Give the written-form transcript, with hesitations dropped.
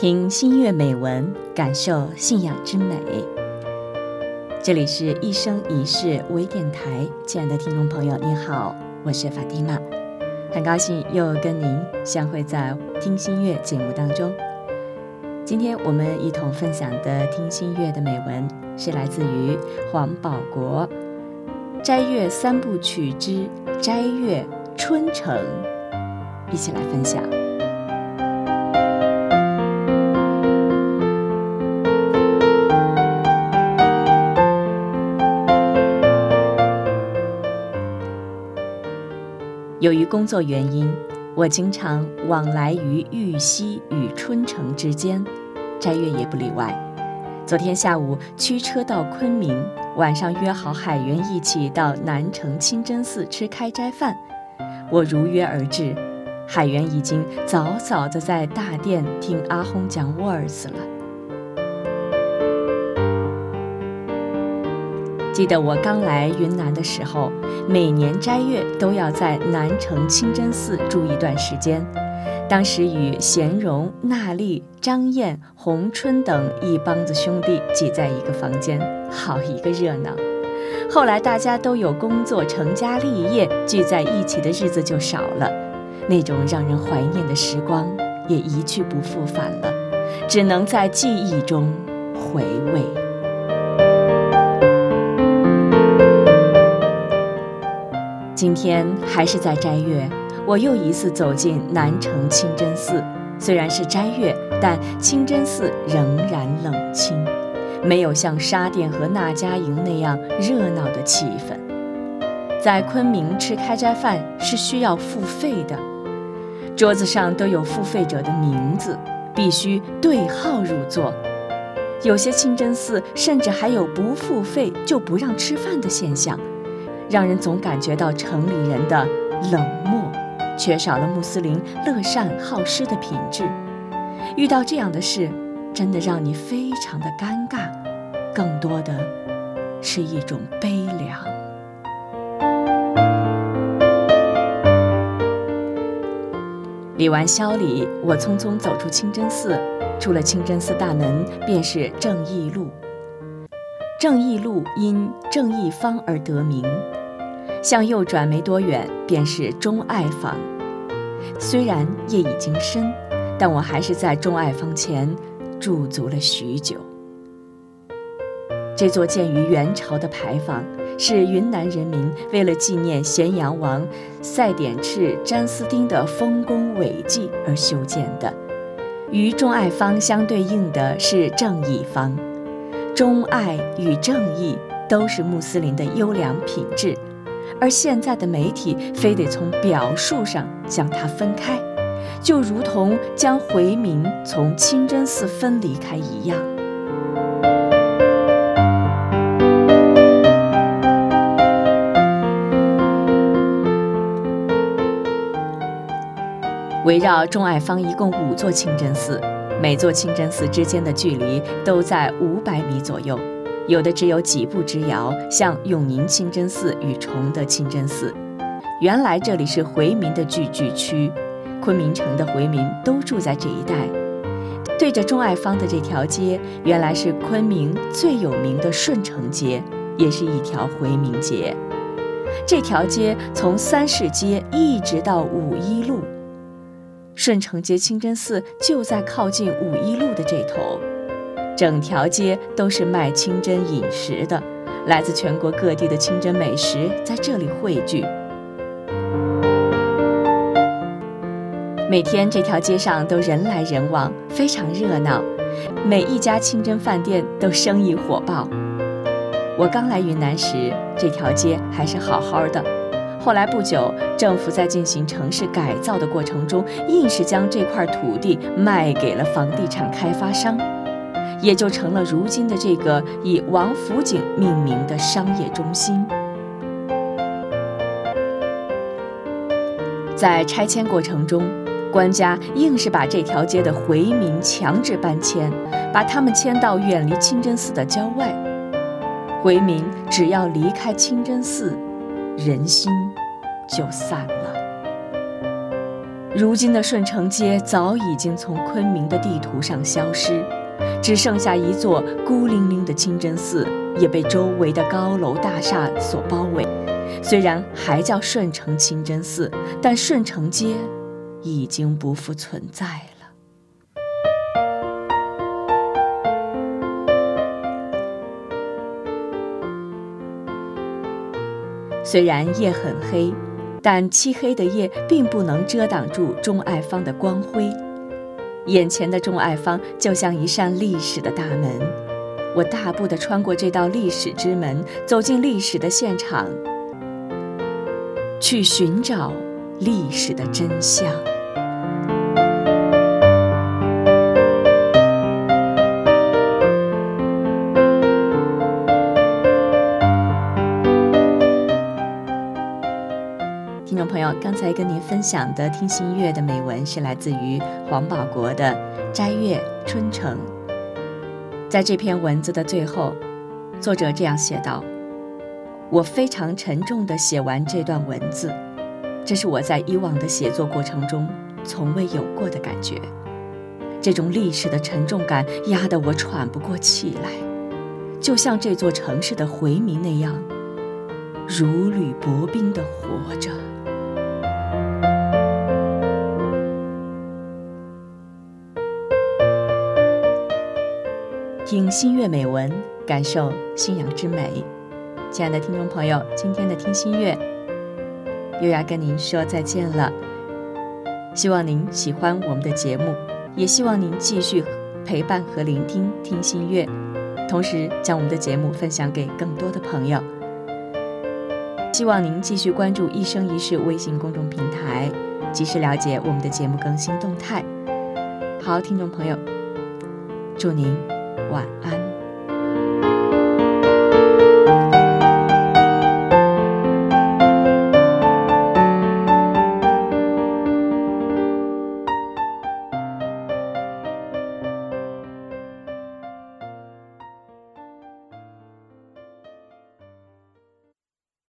听新月美文，感受信仰之美。这里是一生一世微电台，亲爱的听众朋友，你好，我是法蒂玛，很高兴又跟您相会在听新月节目当中。今天我们一同分享的听新月的美文，是来自于黄保国《斋月三部曲之斋月春城》，一起来分享。由于工作原因，我经常往来于玉溪与春城之间，斋月也不例外。昨天下午驱车到昆明，晚上约好海员一起到南城清真寺吃开斋饭。我如约而至，海员已经早早地在大殿听阿訇讲沃尔兹了。记得我刚来云南的时候，每年斋月都要在南城清真寺住一段时间，当时与贤荣、娜丽、张燕、洪春等一帮子兄弟挤在一个房间，好一个热闹。后来大家都有工作成家立业，聚在一起的日子就少了，那种让人怀念的时光也一去不复返了，只能在记忆中回味。今天还是在斋月，我又一次走进南城清真寺。虽然是斋月，但清真寺仍然冷清，没有像沙甸和那家营那样热闹的气氛。在昆明吃开斋饭是需要付费的，桌子上都有付费者的名字，必须对号入座。有些清真寺甚至还有不付费就不让吃饭的现象，让人总感觉到城里人的冷漠，缺少了穆斯林乐善好施的品质。遇到这样的事，真的让你非常的尴尬，更多的是一种悲凉。理完宵礼，我匆匆走出清真寺，出了清真寺大门便是正义路。正义路因正义坊而得名，向右转没多远便是钟爱坊。虽然夜已经深，但我还是在钟爱坊前驻足了许久。这座建于元朝的牌坊，是云南人民为了纪念咸阳王赛典赤詹斯丁的丰功伟绩而修建的。与钟爱坊相对应的是正义坊。钟爱与正义都是穆斯林的优良品质，而现在的媒体非得从表述上将它分开，就如同将回民从清真寺分离开一样。围绕钟爱坊一共5座清真寺，每座清真寺之间的距离都在500米左右，有的只有几步之遥，像永宁清真寺与崇德清真寺。原来这里是回民的聚居区，昆明城的回民都住在这一带。对着钟爱坊的这条街，原来是昆明最有名的顺城街，也是一条回民街。这条街从3市街一直到5一路，顺城街清真寺就在靠近5一路的这头。整条街都是卖清真饮食的，来自全国各地的清真美食在这里汇聚。每天这条街上都人来人往，非常热闹，每一家清真饭店都生意火爆。我刚来云南时，这条街还是好好的。后来不久，政府在进行城市改造的过程中，硬是将这块土地卖给了房地产开发商，也就成了如今的这个以王府井命名的商业中心。在拆迁过程中，官家硬是把这条街的回民强制搬迁，把他们迁到远离清真寺的郊外。回民只要离开清真寺，人心就散了。如今的顺城街早已经从昆明的地图上消失，只剩下一座孤零零的清真寺，也被周围的高楼大厦所包围。虽然还叫顺城清真寺，但顺城街已经不复存在了。虽然夜很黑，但漆黑的夜并不能遮挡住钟爱芳的光辉。眼前的钟爱芳就像一扇历史的大门，我大步地穿过这道历史之门，走进历史的现场，去寻找历史的真相。听众朋友，刚才跟您分享的听新月的美文是来自于黄保国的《摘月春城》。在这篇文字的最后，作者这样写道：我非常沉重地写完这段文字，这是我在以往的写作过程中从未有过的感觉。这种历史的沉重感压得我喘不过气来，就像这座城市的回民那样，如履薄冰地活着。听新月美文，感受信仰之美。亲爱的听众朋友，今天的听新月又要跟您说再见了。希望您喜欢我们的节目，也希望您继续陪伴和聆听听新月，同时将我们的节目分享给更多的朋友。希望您继续关注一生一世微信公众平台，及时了解我们的节目更新动态。好，听众朋友，祝您晚安。